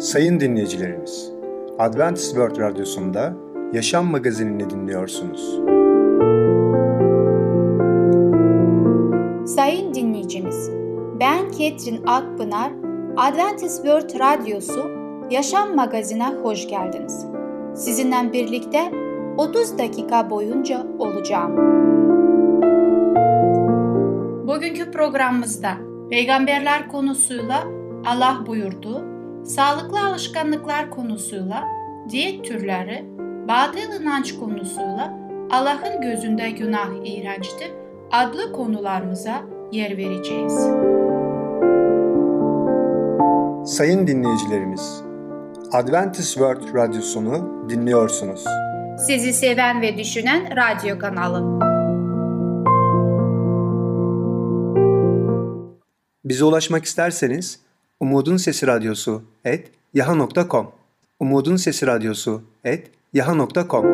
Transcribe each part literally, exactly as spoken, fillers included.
Sayın dinleyicilerimiz, Adventist World Radyosu'nda Yaşam Magazinini dinliyorsunuz. Sayın dinleyicimiz, ben Ketrin Akpınar, Adventist World Radyosu Yaşam Magazinine hoş geldiniz. Sizinle birlikte otuz dakika boyunca olacağım. Bugünkü programımızda peygamberler konusuyla Allah buyurdu, sağlıklı alışkanlıklar konusuyla diyet türleri, batıl inanç konusuyla Allah'ın gözünde günah iğrençtir adlı konularımıza yer vereceğiz. Sayın dinleyicilerimiz, Adventist World Radyosunu dinliyorsunuz. Sizi seven ve düşünen radyo kanalı. Bize ulaşmak isterseniz Umut'un Sesi Radyosu et yaha nokta com Umut'un Sesi Radyosu et yaha nokta com.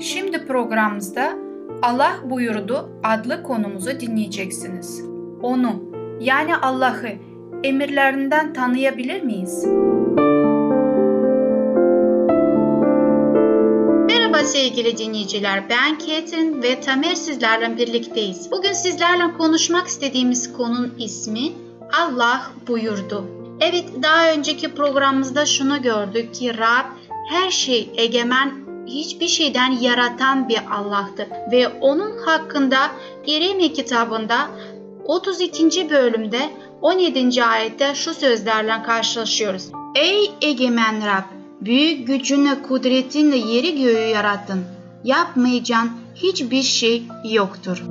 Şimdi programımızda Allah buyurdu adlı konumuzu dinleyeceksiniz. Onu, yani Allah'ı emirlerinden tanıyabilir miyiz? Sevgili dinleyiciler, ben Ketin ve Tamer sizlerle birlikteyiz. Bugün sizlerle konuşmak istediğimiz konunun ismi Allah buyurdu. Evet, daha önceki programımızda şunu gördük ki Rab her şey egemen, hiçbir şeyden yaratan bir Allah'tır. Ve onun hakkında İremye kitabında otuz ikinci bölümde on yedinci ayette şu sözlerle karşılaşıyoruz. Ey egemen Rab! Büyük gücünle, kudretinle yeri göğü yarattın. Yapmayacağın hiçbir şey yoktur.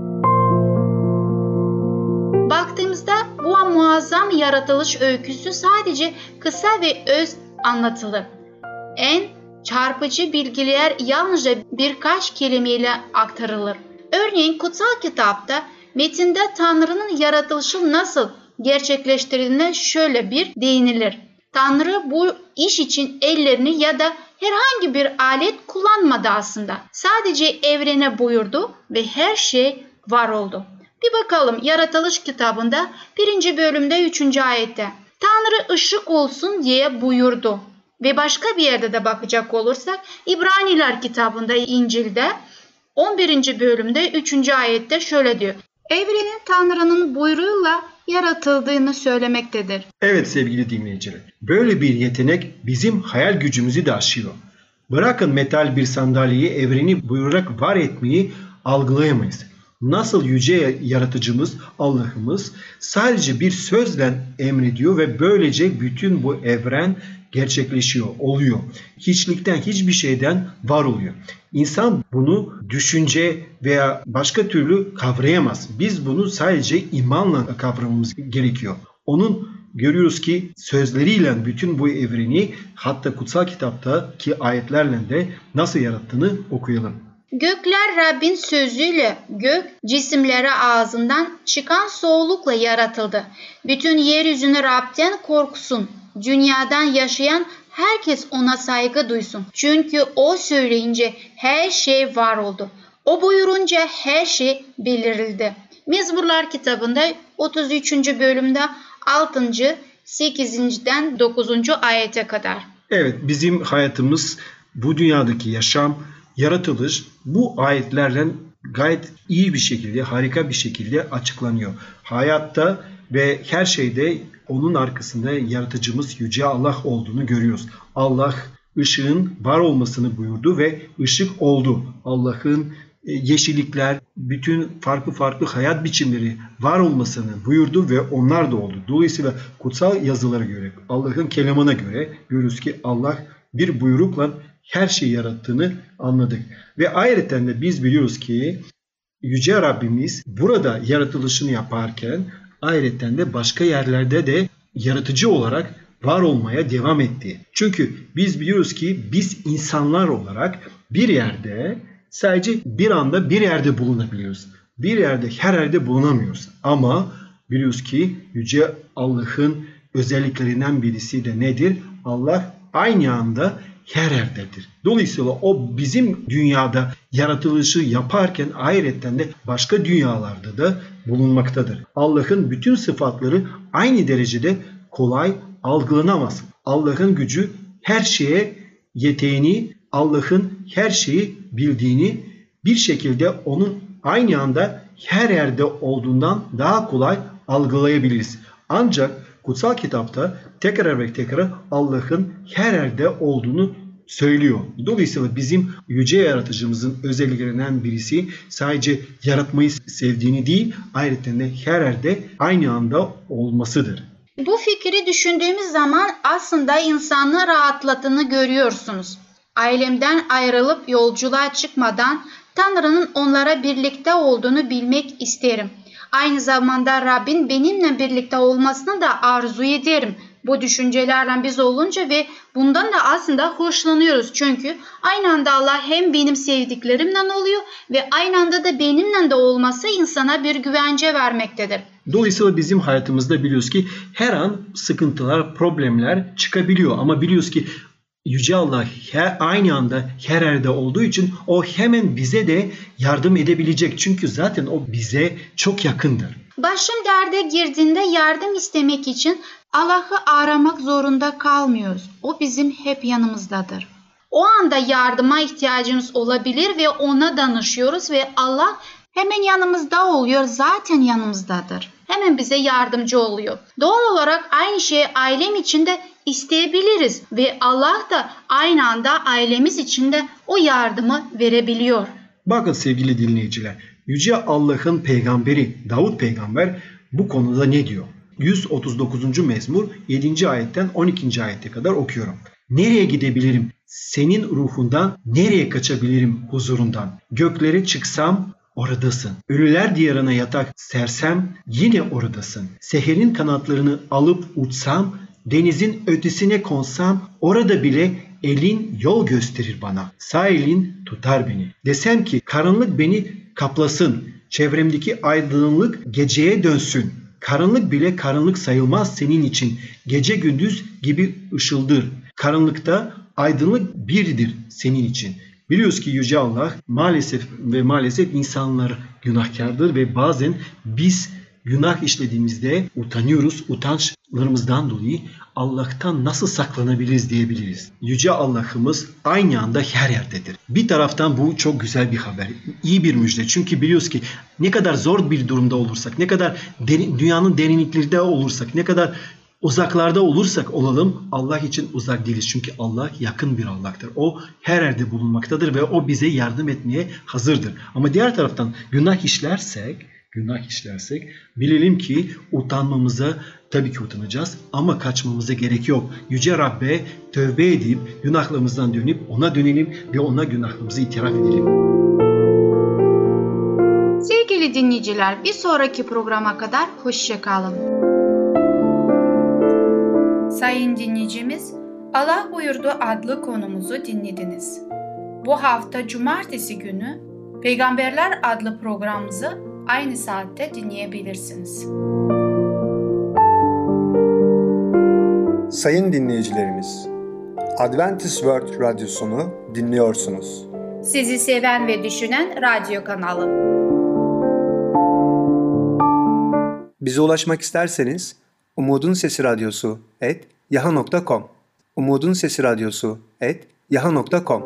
Baktığımızda bu muazzam yaratılış öyküsü sadece kısa ve öz anlatılır. En çarpıcı bilgiler yalnızca birkaç kelimeyle aktarılır. Örneğin kutsal kitapta metinde Tanrı'nın yaratılışı nasıl gerçekleştirildiğine şöyle bir değinilir. Tanrı bu iş için ellerini ya da herhangi bir alet kullanmadı aslında. Sadece evrene buyurdu ve her şey var oldu. Bir bakalım Yaratılış kitabında birinci bölümde üçüncü ayette. Tanrı ışık olsun diye buyurdu. Ve başka bir yerde de bakacak olursak İbraniler kitabında İncil'de on birinci bölümde üçüncü ayette şöyle diyor. Evrenin Tanrı'nın buyruğuyla yaratıldığını söylemektedir. Evet sevgili dinleyiciler, böyle bir yetenek bizim hayal gücümüzü de aşıyor. Bırakın metal bir sandalyeyi evreni buyurarak var etmeyi algılayamayız. Nasıl yüce yaratıcımız Allah'ımız sadece bir sözle emrediyor ve böylece bütün bu evren gerçekleşiyor, oluyor. Hiçlikten, hiçbir şeyden var oluyor. İnsan bunu düşünce veya başka türlü kavrayamaz. Biz bunu sadece imanla kavramamız gerekiyor. Onun görüyoruz ki sözleriyle bütün bu evreni, hatta kutsal kitaptaki ayetlerle de nasıl yarattığını okuyalım. Gökler Rabbin sözüyle, gök cisimlere ağzından çıkan soğulukla yaratıldı. Bütün yeryüzünü Rab'den korksun. Dünyadan yaşayan herkes ona saygı duysun. Çünkü o söyleyince her şey var oldu. O buyurunca her şey belirildi. Mezmurlar kitabında otuz üçüncü bölümde altıncı, sekizinciden dokuzuncu ayete kadar. Evet, bizim hayatımız, bu dünyadaki yaşam, yaratılış bu ayetlerden gayet iyi bir şekilde, harika bir şekilde açıklanıyor. Hayatta ve her şeyde onun arkasında yaratıcımız Yüce Allah olduğunu görüyoruz. Allah ışığın var olmasını buyurdu ve ışık oldu. Allah'ın yeşillikler, bütün farklı farklı hayat biçimleri var olmasını buyurdu ve onlar da oldu. Dolayısıyla kutsal yazılara göre, Allah'ın kelamına göre görüyoruz ki Allah bir buyrukla her şeyi yarattığını anladık. Ve ayrıca de biz biliyoruz ki Yüce Rabbimiz burada yaratılışını yaparken ayrıca de başka yerlerde de yaratıcı olarak var olmaya devam etti. Çünkü biz biliyoruz ki biz insanlar olarak bir yerde sadece bir anda bir yerde bulunabiliyoruz. Bir yerde her yerde bulunamıyoruz. Ama biliyoruz ki Yüce Allah'ın özelliklerinden birisi de nedir? Allah aynı anda her yerdedir. Dolayısıyla o bizim dünyada yaratılışı yaparken ahiretten de başka dünyalarda da bulunmaktadır. Allah'ın bütün sıfatları aynı derecede kolay algılanamaz. Allah'ın gücü her şeye yeteğini, Allah'ın her şeyi bildiğini bir şekilde onun aynı anda her yerde olduğundan daha kolay algılayabiliriz. Ancak kutsal kitapta tekrar ve tekrar Allah'ın her yerde olduğunu söylüyor. Dolayısıyla bizim yüce yaratıcımızın özelliklerinden birisi sadece yaratmayı sevdiğini değil, ayrıca de her yerde aynı anda olmasıdır. Bu fikri düşündüğümüz zaman aslında insanı rahatlattığını görüyorsunuz. Ailemden ayrılıp yolculuğa çıkmadan Tanrı'nın onlara birlikte olduğunu bilmek isterim. Aynı zamanda Rabbin benimle birlikte olmasını da arzu ederim. Bu düşüncelerle biz olunca ve bundan da aslında hoşlanıyoruz. Çünkü aynı anda Allah hem benim sevdiklerimle oluyor ve aynı anda da benimle de olması insana bir güvence vermektedir. Dolayısıyla bizim hayatımızda biliyoruz ki her an sıkıntılar, problemler çıkabiliyor. Ama biliyoruz ki Yüce Allah her, aynı anda her yerde olduğu için o hemen bize de yardım edebilecek. Çünkü zaten o bize çok yakındır. Başım derde girdiğinde yardım istemek için Allah'ı aramak zorunda kalmıyoruz. O bizim hep yanımızdadır. O anda yardıma ihtiyacımız olabilir ve ona danışıyoruz ve Allah hemen yanımızda oluyor, zaten yanımızdadır. Hemen bize yardımcı oluyor. Doğal olarak aynı şeyi ailem için de isteyebiliriz ve Allah da aynı anda ailemiz için de o yardımı verebiliyor. Bakın sevgili dinleyiciler, Yüce Allah'ın peygamberi Davut peygamber bu konuda ne diyor? yüz otuz dokuzuncu mezmur yedinci ayetten on ikinci ayete kadar okuyorum. Nereye gidebilirim? Senin ruhundan nereye kaçabilirim huzurundan? Göklere çıksam oradasın. Ölüler diyarına yatak sersem yine oradasın. Seherin kanatlarını alıp uçsam, denizin ötesine konsam, orada bile elin yol gösterir bana. Sağ elin tutar beni. Desem ki karanlık beni kaplasın, çevremdeki aydınlık geceye dönsün. Karanlık bile karanlık sayılmaz senin için. Gece gündüz gibi ışıldır. Karanlıkta aydınlık birdir senin için. Biliyoruz ki Yüce Allah maalesef ve maalesef insanlar günahkardır ve bazen biz günah işlediğimizde utanıyoruz. Utançlarımızdan dolayı Allah'tan nasıl saklanabiliriz diyebiliriz. Yüce Allah'ımız aynı anda her yerdedir. Bir taraftan bu çok güzel bir haber, iyi bir müjde. Çünkü biliyoruz ki ne kadar zor bir durumda olursak, ne kadar derin, dünyanın derinliklerinde olursak, ne kadar uzaklarda olursak olalım Allah için uzak değiliz. Çünkü Allah yakın bir Allah'tır. O her yerde bulunmaktadır ve o bize yardım etmeye hazırdır. Ama diğer taraftan günah işlersek, günah işlersek bilelim ki utanmamıza tabii ki utanacağız ama kaçmamıza gerek yok. Yüce Rabbe tövbe edip günahlarımızdan dönüp ona dönelim ve ona günahlarımızı itiraf edelim. Sevgili dinleyiciler, bir sonraki programa kadar hoşça kalın. Sayın dinleyicimiz, Allah buyurdu adlı konumuzu dinlediniz. Bu hafta cumartesi günü Peygamberler adlı programımızı aynı saatte dinleyebilirsiniz. Sayın dinleyicilerimiz, Adventist World Radyosunu dinliyorsunuz. Sizi seven ve düşünen radyo kanalı. Bize ulaşmak isterseniz Umut'un Sesi Radyosu et yaha nokta com Umut'un Sesi Radyosu et yaha nokta com.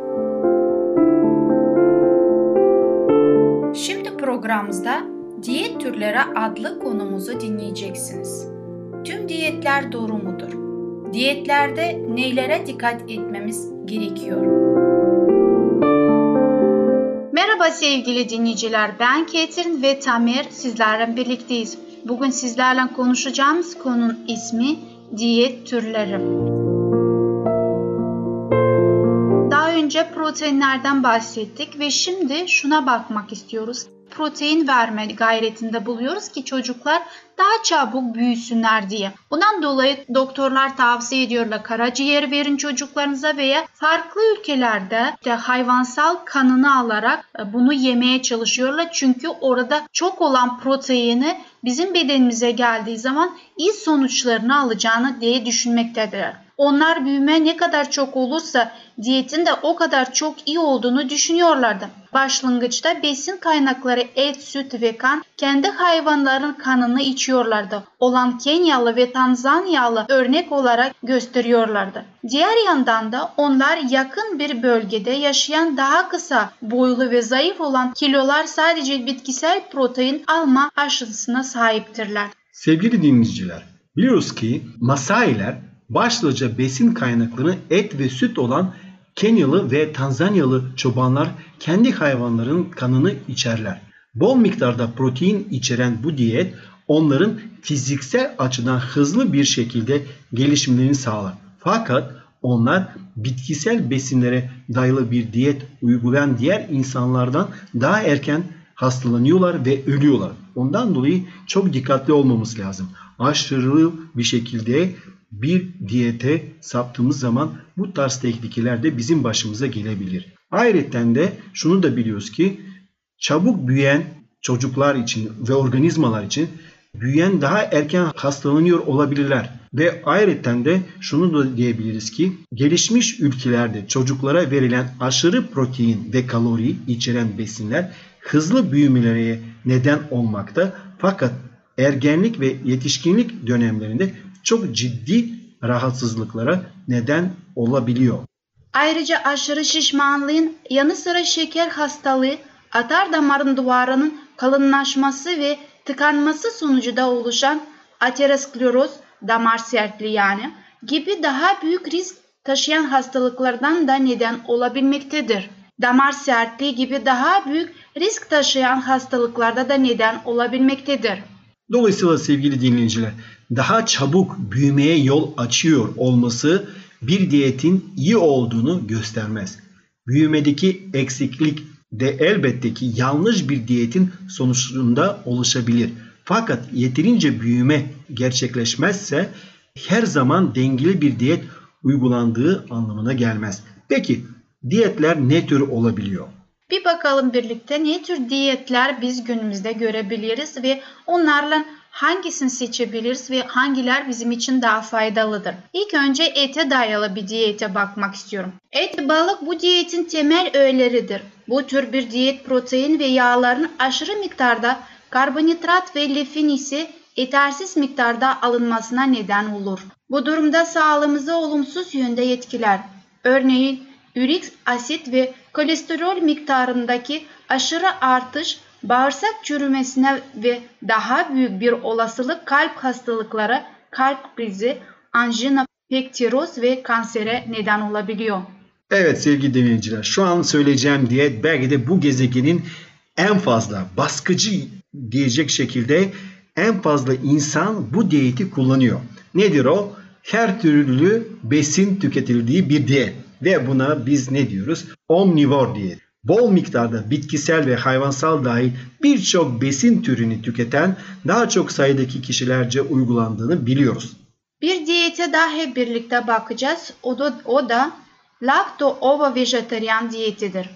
Programımızda diyet türleri adlı konumuzu dinleyeceksiniz. Tüm diyetler doğru mudur? Diyetlerde nelere dikkat etmemiz gerekiyor? Merhaba sevgili dinleyiciler, ben Ketrin ve Tamer sizlerle birlikteyiz. Bugün sizlerle konuşacağımız konunun ismi diyet türleri. Daha önce proteinlerden bahsettik ve şimdi şuna bakmak istiyoruz. Protein verme gayretinde buluyoruz ki çocuklar daha çabuk büyüsünler diye. Bundan dolayı doktorlar tavsiye ediyorlar, karaciğer verin çocuklarınıza veya farklı ülkelerde de hayvansal kanını alarak bunu yemeye çalışıyorlar. Çünkü orada çok olan proteini bizim bedenimize geldiği zaman iyi sonuçlarını alacağını diye düşünmektedirler. Onlar büyüme ne kadar çok olursa diyetin de o kadar çok iyi olduğunu düşünüyorlardı. Başlangıçta besin kaynakları et, süt ve kan, kendi hayvanların kanını içiyorlardı. Olan Kenyalı ve Tanzanyalı örnek olarak gösteriyorlardı. Diğer yandan da onlar yakın bir bölgede yaşayan daha kısa boylu ve zayıf olan kilolar sadece bitkisel protein alma aşısına sahiptirler. Sevgili dinleyiciler, biliyoruz ki Masailer başlıca besin kaynakları et ve süt olan Kenyalı ve Tanzanyalı çobanlar kendi hayvanların kanını içerler. Bol miktarda protein içeren bu diyet onların fiziksel açıdan hızlı bir şekilde gelişimlerini sağlar. Fakat onlar bitkisel besinlere dayalı bir diyet uygulayan diğer insanlardan daha erken hastalanıyorlar ve ölüyorlar. Ondan dolayı çok dikkatli olmamız lazım. Aşırı bir şekilde bir diyete saptığımız zaman bu tarz tehlikeler de bizim başımıza gelebilir. Ayrıca de şunu da biliyoruz ki çabuk büyüyen çocuklar için ve organizmalar için büyüyen daha erken hastalanıyor olabilirler. Ve ayrıca de şunu da diyebiliriz ki gelişmiş ülkelerde çocuklara verilen aşırı protein ve kalori içeren besinler hızlı büyümelere neden olmakta. Fakat ergenlik ve yetişkinlik dönemlerinde çok ciddi rahatsızlıklara neden olabiliyor. Ayrıca aşırı şişmanlığın yanı sıra şeker hastalığı, atar damarın duvarının kalınlaşması ve tıkanması sonucu da oluşan ateroskleroz, damar sertliği yani gibi daha büyük risk taşıyan hastalıklardan da neden olabilmektedir. Damar sertliği gibi daha büyük risk taşıyan hastalıklarda da neden olabilmektedir. Dolayısıyla sevgili dinleyiciler, daha çabuk büyümeye yol açıyor olması bir diyetin iyi olduğunu göstermez. Büyümedeki eksiklik de elbette ki yanlış bir diyetin sonucunda oluşabilir. Fakat yeterince büyüme gerçekleşmezse her zaman dengeli bir diyet uygulandığı anlamına gelmez. Peki diyetler ne tür olabiliyor? Bir bakalım birlikte ne tür diyetler biz günümüzde görebiliriz ve onlarla hangisini seçebiliriz ve hangiler bizim için daha faydalıdır? İlk önce ete dayalı bir diyete bakmak istiyorum. Et ve balık bu diyetin temel öğeleridir. Bu tür bir diyet protein ve yağların aşırı miktarda karbonhidrat ve lifin ise yetersiz miktarda alınmasına neden olur. Bu durumda sağlığımızı olumsuz yönde etkiler. Örneğin ürik asit ve kolesterol miktarındaki aşırı artış bağırsak çürümesine ve daha büyük bir olasılık kalp hastalıkları, kalp krizi, anjina, pektiroz ve kansere neden olabiliyor. Evet sevgili dinleyiciler, şu an söyleyeceğim diyet belki de bu gezegenin en fazla baskıcı diyecek şekilde en fazla insan bu diyeti kullanıyor. Nedir o? Her türlü besin tüketildiği bir diyet. Ve buna biz ne diyoruz? Omnivor diyet. Bol miktarda bitkisel ve hayvansal dahil birçok besin türünü tüketen daha çok sayıdaki kişilerce uygulandığını biliyoruz. Bir diyete daha hep birlikte bakacağız. O da, o da lakto-ovo vejetaryen diyetidir.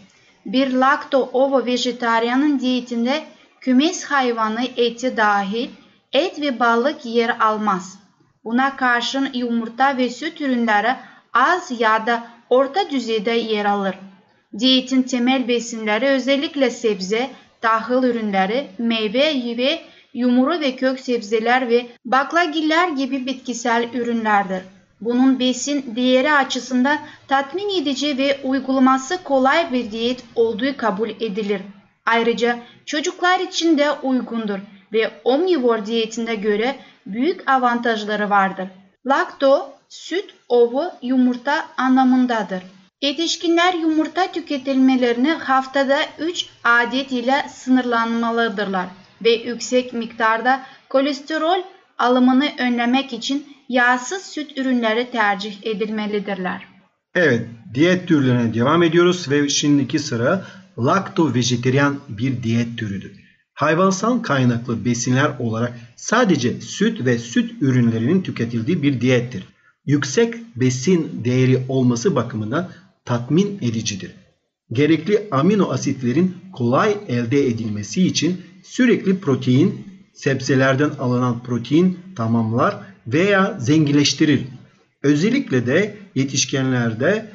Bir lakto-ovo vejetaryenin diyetinde kümes hayvanı eti dahil et ve balık yer almaz. Buna karşın yumurta ve süt ürünleri az ya da orta düzeyde yer alır. Diyetin temel besinleri özellikle sebze, tahıl ürünleri, meyve, yüve, yumuru ve kök sebzeler ve baklagiller gibi bitkisel ürünlerdir. Bunun besin değeri açısından tatmin edici ve uygulaması kolay bir diyet olduğu kabul edilir. Ayrıca çocuklar için de uygundur ve omnivor diyetine göre büyük avantajları vardır. Lakto, süt, ovo, yumurta anlamındadır. Yetişkinler yumurta tüketilmelerini haftada üç adet ile sınırlanmalıdırlar ve yüksek miktarda kolesterol alımını önlemek için yağsız süt ürünleri tercih edilmelidirler. Evet, diyet türlerine devam ediyoruz ve şimdiki sıra lakto-vejetaryen bir diyet türüdür. Hayvansal kaynaklı besinler olarak sadece süt ve süt ürünlerinin tüketildiği bir diyettir. Yüksek besin değeri olması bakımından tatmin edicidir. Gerekli amino asitlerin kolay elde edilmesi için sürekli protein, sebzelerden alınan protein tamamlar veya zenginleştirir. Özellikle de yetişkinlerde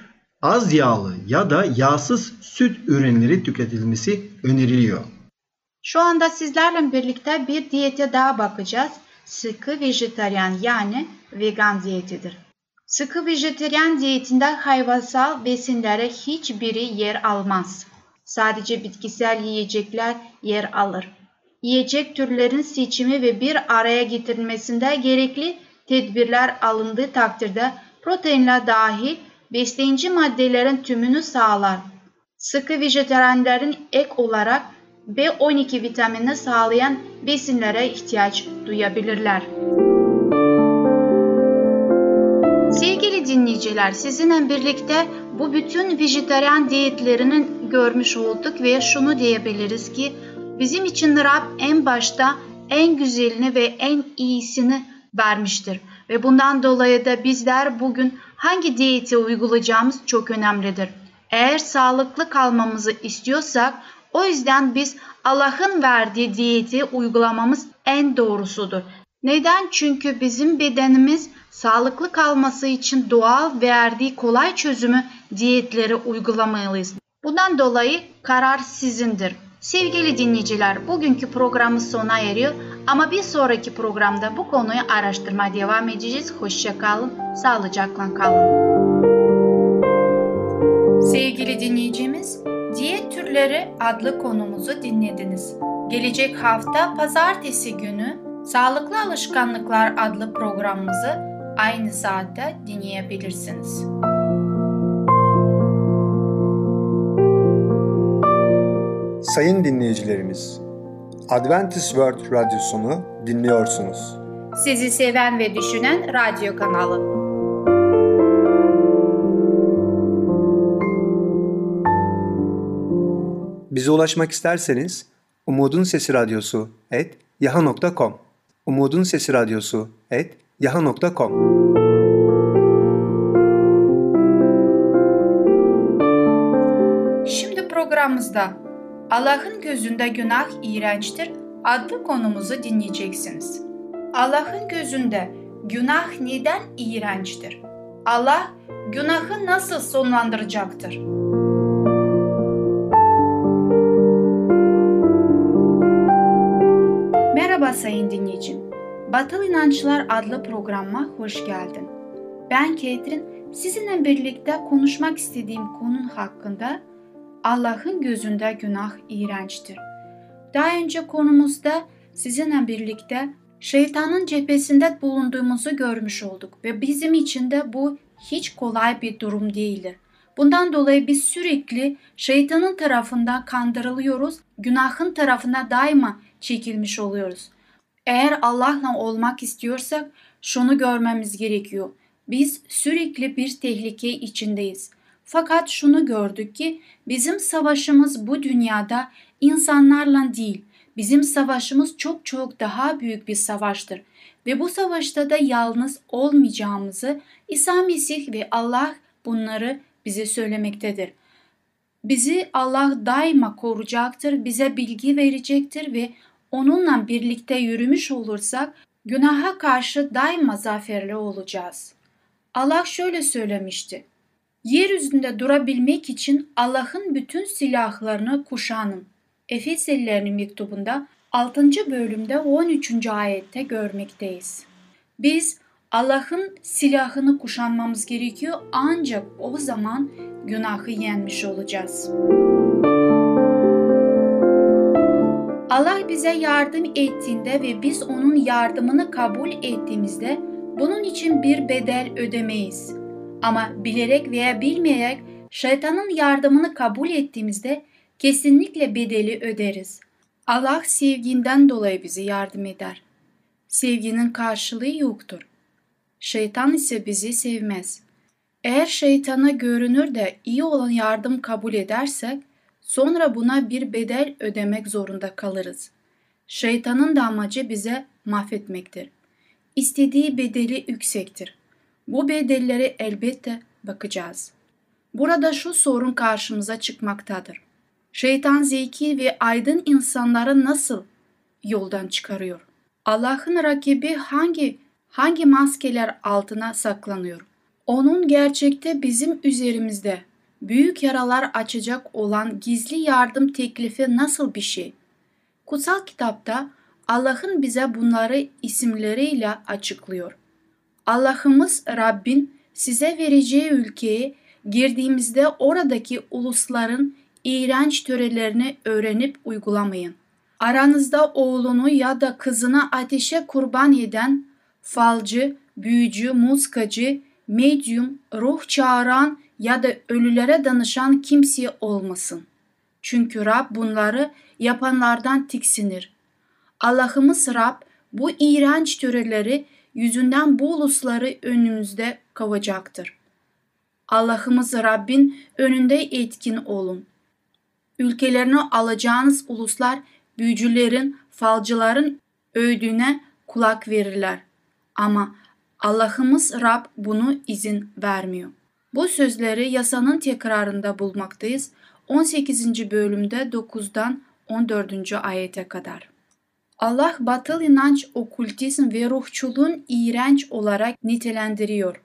az yağlı ya da yağsız süt ürünleri tüketilmesi öneriliyor. Şu anda sizlerle birlikte bir diyete daha bakacağız. Sıkı vejetaryen yani vegan diyetidir. Sıkı vejetaryen diyetinde hayvansal besinlere hiçbiri yer almaz. Sadece bitkisel yiyecekler yer alır. Yiyecek türlerin seçimi ve bir araya getirilmesinde gerekli tedbirler alındığı takdirde proteinler dahil besleyici maddelerin tümünü sağlar. Sıkı vejetaryenlerin ek olarak B on iki vitamini sağlayan besinlere ihtiyaç duyabilirler. Sevgili dinleyiciler, sizinle birlikte bu bütün vejetaryen diyetlerini görmüş olduk ve şunu diyebiliriz ki bizim için Rab en başta en güzelini ve en iyisini vermiştir. Ve bundan dolayı da bizler bugün hangi diyeti uygulayacağımız çok önemlidir. Eğer sağlıklı kalmamızı istiyorsak o yüzden biz Allah'ın verdiği diyeti uygulamamız en doğrusudur. Neden? Çünkü bizim bedenimiz sağlıklı kalması için doğal verdiği kolay çözümü diyetlere uygulamalıyız. Bundan dolayı karar sizindir. Sevgili dinleyiciler, bugünkü programımız sona eriyor ama bir sonraki programda bu konuyu araştırmaya devam edeceğiz. Hoşça kalın, sağlıcakla kalın. Sevgili dinleyicimiz, Diyet Türleri adlı konumuzu dinlediniz. Gelecek hafta pazartesi günü Sağlıklı Alışkanlıklar adlı programımızı aynı saatte dinleyebilirsiniz. Sayın dinleyicilerimiz, Adventist World Radyosunu dinliyorsunuz. Sizi seven ve düşünen radyo kanalı. Bize ulaşmak isterseniz Umut'un Sesi Radyosu et yaha nokta com Umut'un Sesi Radyosu et yaha nokta com Şimdi programımızda Allah'ın gözünde günah iğrençtir adlı konumuzu dinleyeceksiniz. Allah'ın gözünde günah neden iğrençtir? Allah günahı nasıl sonlandıracaktır? Merhaba sayın dinleyicim, Batıl İnançlar adlı programa hoş geldin. Ben Ketrin, sizinle birlikte konuşmak istediğim konun hakkında Allah'ın gözünde günah iğrençtir. Daha önce konumuzda sizinle birlikte şeytanın cephesinde bulunduğumuzu görmüş olduk ve bizim için de bu hiç kolay bir durum değildir. Bundan dolayı biz sürekli şeytanın tarafından kandırılıyoruz, günahın tarafına daima çekilmiş oluyoruz. Eğer Allah'la olmak istiyorsak şunu görmemiz gerekiyor. Biz sürekli bir tehlike içindeyiz. Fakat şunu gördük ki bizim savaşımız bu dünyada insanlarla değil. Bizim savaşımız çok çok daha büyük bir savaştır. Ve bu savaşta da yalnız olmayacağımızı İsa Mesih ve Allah bunları bize söylemektedir. Bizi Allah daima koruyacaktır, bize bilgi verecektir ve onunla birlikte yürümüş olursak günaha karşı daima zaferli olacağız. Allah şöyle söylemişti: "Yeryüzünde durabilmek için Allah'ın bütün silahlarını kuşanın." Efeselilerin mektubunda altıncı bölümde on üçüncü ayette görmekteyiz. Biz Allah'ın silahını kuşanmamız gerekiyor, ancak o zaman günahı yenmiş olacağız. Allah bize yardım ettiğinde ve biz onun yardımını kabul ettiğimizde bunun için bir bedel ödemeyiz. Ama bilerek veya bilmeyerek şeytanın yardımını kabul ettiğimizde kesinlikle bedeli öderiz. Allah sevginden dolayı bize yardım eder. Sevginin karşılığı yoktur. Şeytan ise bizi sevmez. Eğer şeytana görünür de iyi olan yardım kabul edersek, sonra buna bir bedel ödemek zorunda kalırız. Şeytanın da amacı bize mahvetmektir. İstediği bedeli yüksektir. Bu bedellere elbette bakacağız. Burada şu sorun karşımıza çıkmaktadır. Şeytan zeki ve aydın insanları nasıl yoldan çıkarıyor? Allah'ın rakibi hangi hangi maskeler altına saklanıyor? Onun gerçekte bizim üzerimizde büyük yaralar açacak olan gizli yardım teklifi nasıl bir şey? Kutsal kitapta Allah'ın bize bunları isimleriyle açıklıyor. Allah'ımız Rabbin size vereceği ülkeye girdiğimizde oradaki ulusların iğrenç törelerini öğrenip uygulamayın. Aranızda oğlunu ya da kızını ateşe kurban eden falcı, büyücü, muskacı, medyum, ruh çağıran ya da ölülere danışan kimse olmasın. Çünkü Rab bunları yapanlardan tiksinir. Allah'ımız Rab bu iğrenç töreleri yüzünden bu ulusları önümüzde kovacaktır. Allah'ımız Rabbin önünde etkin olun. Ülkelerini alacağınız uluslar büyücülerin, falcıların öğüdüne kulak verirler. Ama Allah'ımız Rab bunu izin vermiyor. Bu sözleri yasanın tekrarında bulmaktayız. on sekizinci bölümde dokuzdan on dördüncü ayete kadar. Allah batıl inanç, okültizm ve ruhçuluğun iğrenç olarak nitelendiriyor.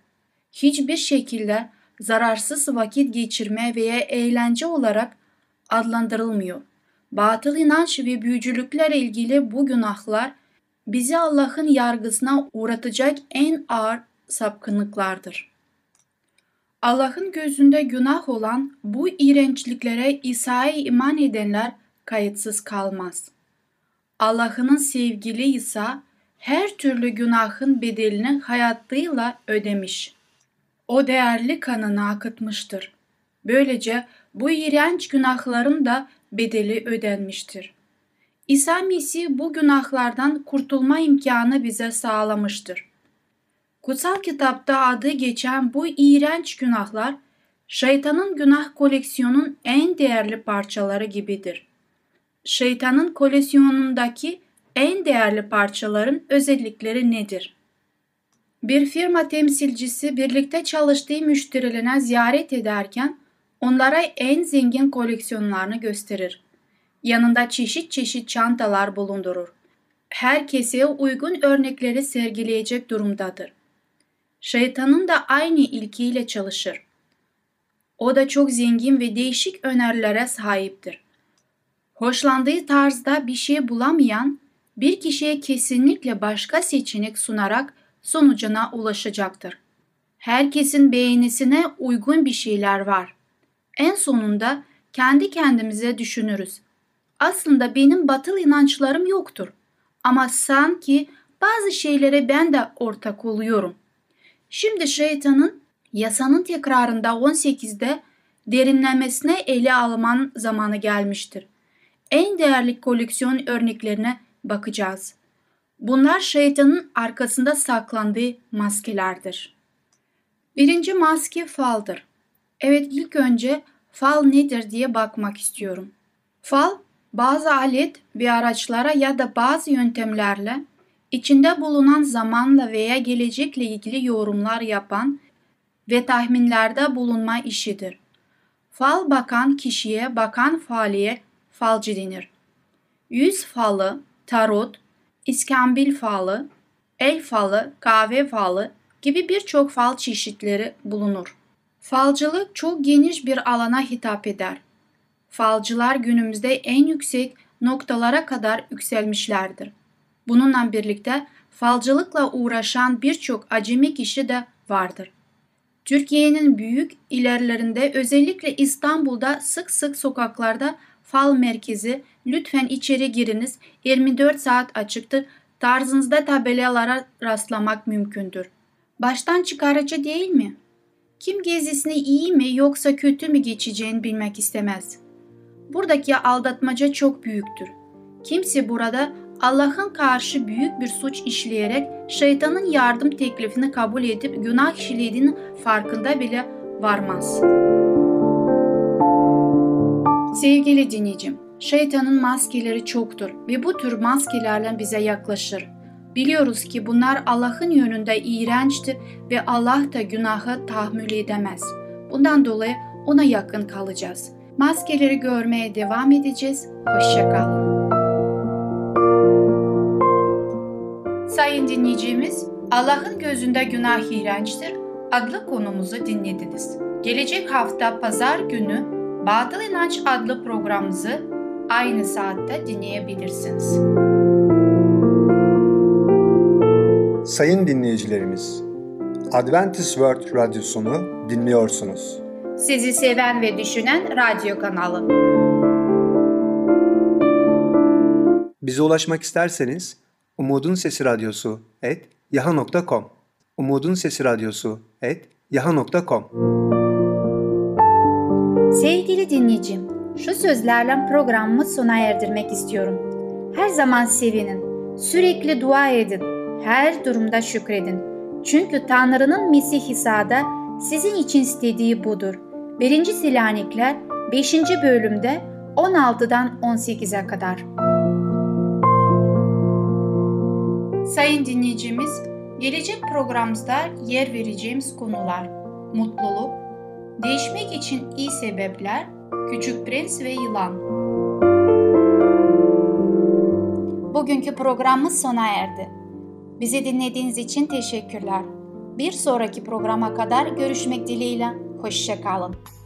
Hiçbir şekilde zararsız vakit geçirme veya eğlence olarak adlandırılmıyor. Batıl inanç ve büyücülükler ilgili bu günahlar bizi Allah'ın yargısına uğratacak en ağır sapkınlıklardır. Allah'ın gözünde günah olan bu iğrençliklere İsa'ya iman edenler kayıtsız kalmaz. Allah'ın sevgili İsa her türlü günahın bedelini hayatıyla ödemiş. O değerli kanını akıtmıştır. Böylece bu iğrenç günahların da bedeli ödenmiştir. İsa Mesih bu günahlardan kurtulma imkanı bize sağlamıştır. Kutsal kitapta adı geçen bu iğrenç günahlar, şeytanın günah koleksiyonunun en değerli parçaları gibidir. Şeytanın koleksiyonundaki en değerli parçaların özellikleri nedir? Bir firma temsilcisi birlikte çalıştığı müşterilerine ziyaret ederken onlara en zengin koleksiyonlarını gösterir. Yanında çeşit çeşit çantalar bulundurur. Herkese uygun örnekleri sergileyecek durumdadır. Şeytanın da aynı ilkiyle çalışır. O da çok zengin ve değişik önerilere sahiptir. Hoşlandığı tarzda bir şey bulamayan bir kişiye kesinlikle başka seçenek sunarak sonucuna ulaşacaktır. Herkesin beğenisine uygun bir şeyler var. En sonunda kendi kendimize düşünürüz. Aslında benim batıl inançlarım yoktur. Ama sanki bazı şeylere ben de ortak oluyorum. Şimdi şeytanın yasanın tekrarında on sekizde derinlemesine ele almanın zamanı gelmiştir. En değerli koleksiyon örneklerine bakacağız. Bunlar şeytanın arkasında saklandığı maskelerdir. Birinci maske faldır. Evet, ilk önce fal nedir diye bakmak istiyorum. Fal, bazı alet ve araçlara ya da bazı yöntemlerle içinde bulunan zamanla veya gelecekle ilgili yorumlar yapan ve tahminlerde bulunma işidir. Fal bakan kişiye, bakan faliye falcı denir. Yüz falı, tarot, iskambil falı, el falı, kahve falı gibi birçok fal çeşitleri bulunur. Falcılık çok geniş bir alana hitap eder. Falcılar günümüzde en yüksek noktalara kadar yükselmişlerdir. Bununla birlikte falcılıkla uğraşan birçok acemi kişi de vardır. Türkiye'nin büyük illerinde, özellikle İstanbul'da sık sık sokaklarda fal merkezi, lütfen içeri giriniz, yirmi dört saat açıktır tarzınızda tabelalara rastlamak mümkündür. Baştan çıkarıcı değil mi? Kim gezisini iyi mi yoksa kötü mü geçeceğini bilmek istemez. Buradaki aldatmaca çok büyüktür. Kimse burada Allah'ın karşı büyük bir suç işleyerek şeytanın yardım teklifini kabul edip günah işlediğinin farkında bile varmaz. Sevgili dinleyicim, şeytanın maskeleri çoktur ve bu tür maskelerle bize yaklaşır. Biliyoruz ki bunlar Allah'ın yönünde iğrençtir ve Allah da günahı tahammül edemez. Bundan dolayı ona yakın kalacağız. Maskeleri görmeye devam edeceğiz. Hoşça kalın. Sayın dinleyicimiz, Allah'ın gözünde günah iğrençtir. adlı konumuzu dinlediniz. Gelecek hafta pazar günü Batıl İnanç adlı programımızı aynı saatte dinleyebilirsiniz. Sayın dinleyicilerimiz, Adventist World Radyosunu dinliyorsunuz. Sizi seven ve düşünen radyo kanalı. Bize ulaşmak isterseniz Umut'un Sesi Radyosu et yaha nokta com Umut'un Sesi Radyosu et yaha nokta com. Sevgili dinleyicim, şu sözlerle programımı sona erdirmek istiyorum. Her zaman sevinin, sürekli dua edin, her durumda şükredin. Çünkü Tanrı'nın Mesih İsa'da sizin için istediği budur. birinci Selanikler beşinci bölümde on altıdan on sekize kadar. Sayın dinleyicimiz, gelecek programımızda yer vereceğimiz konular: mutluluk, değişmek için iyi sebepler, Küçük Prens ve Yılan. Bugünkü programımız sona erdi. Bizi dinlediğiniz için teşekkürler. Bir sonraki programa kadar görüşmek dileğiyle. Hoşça kalın.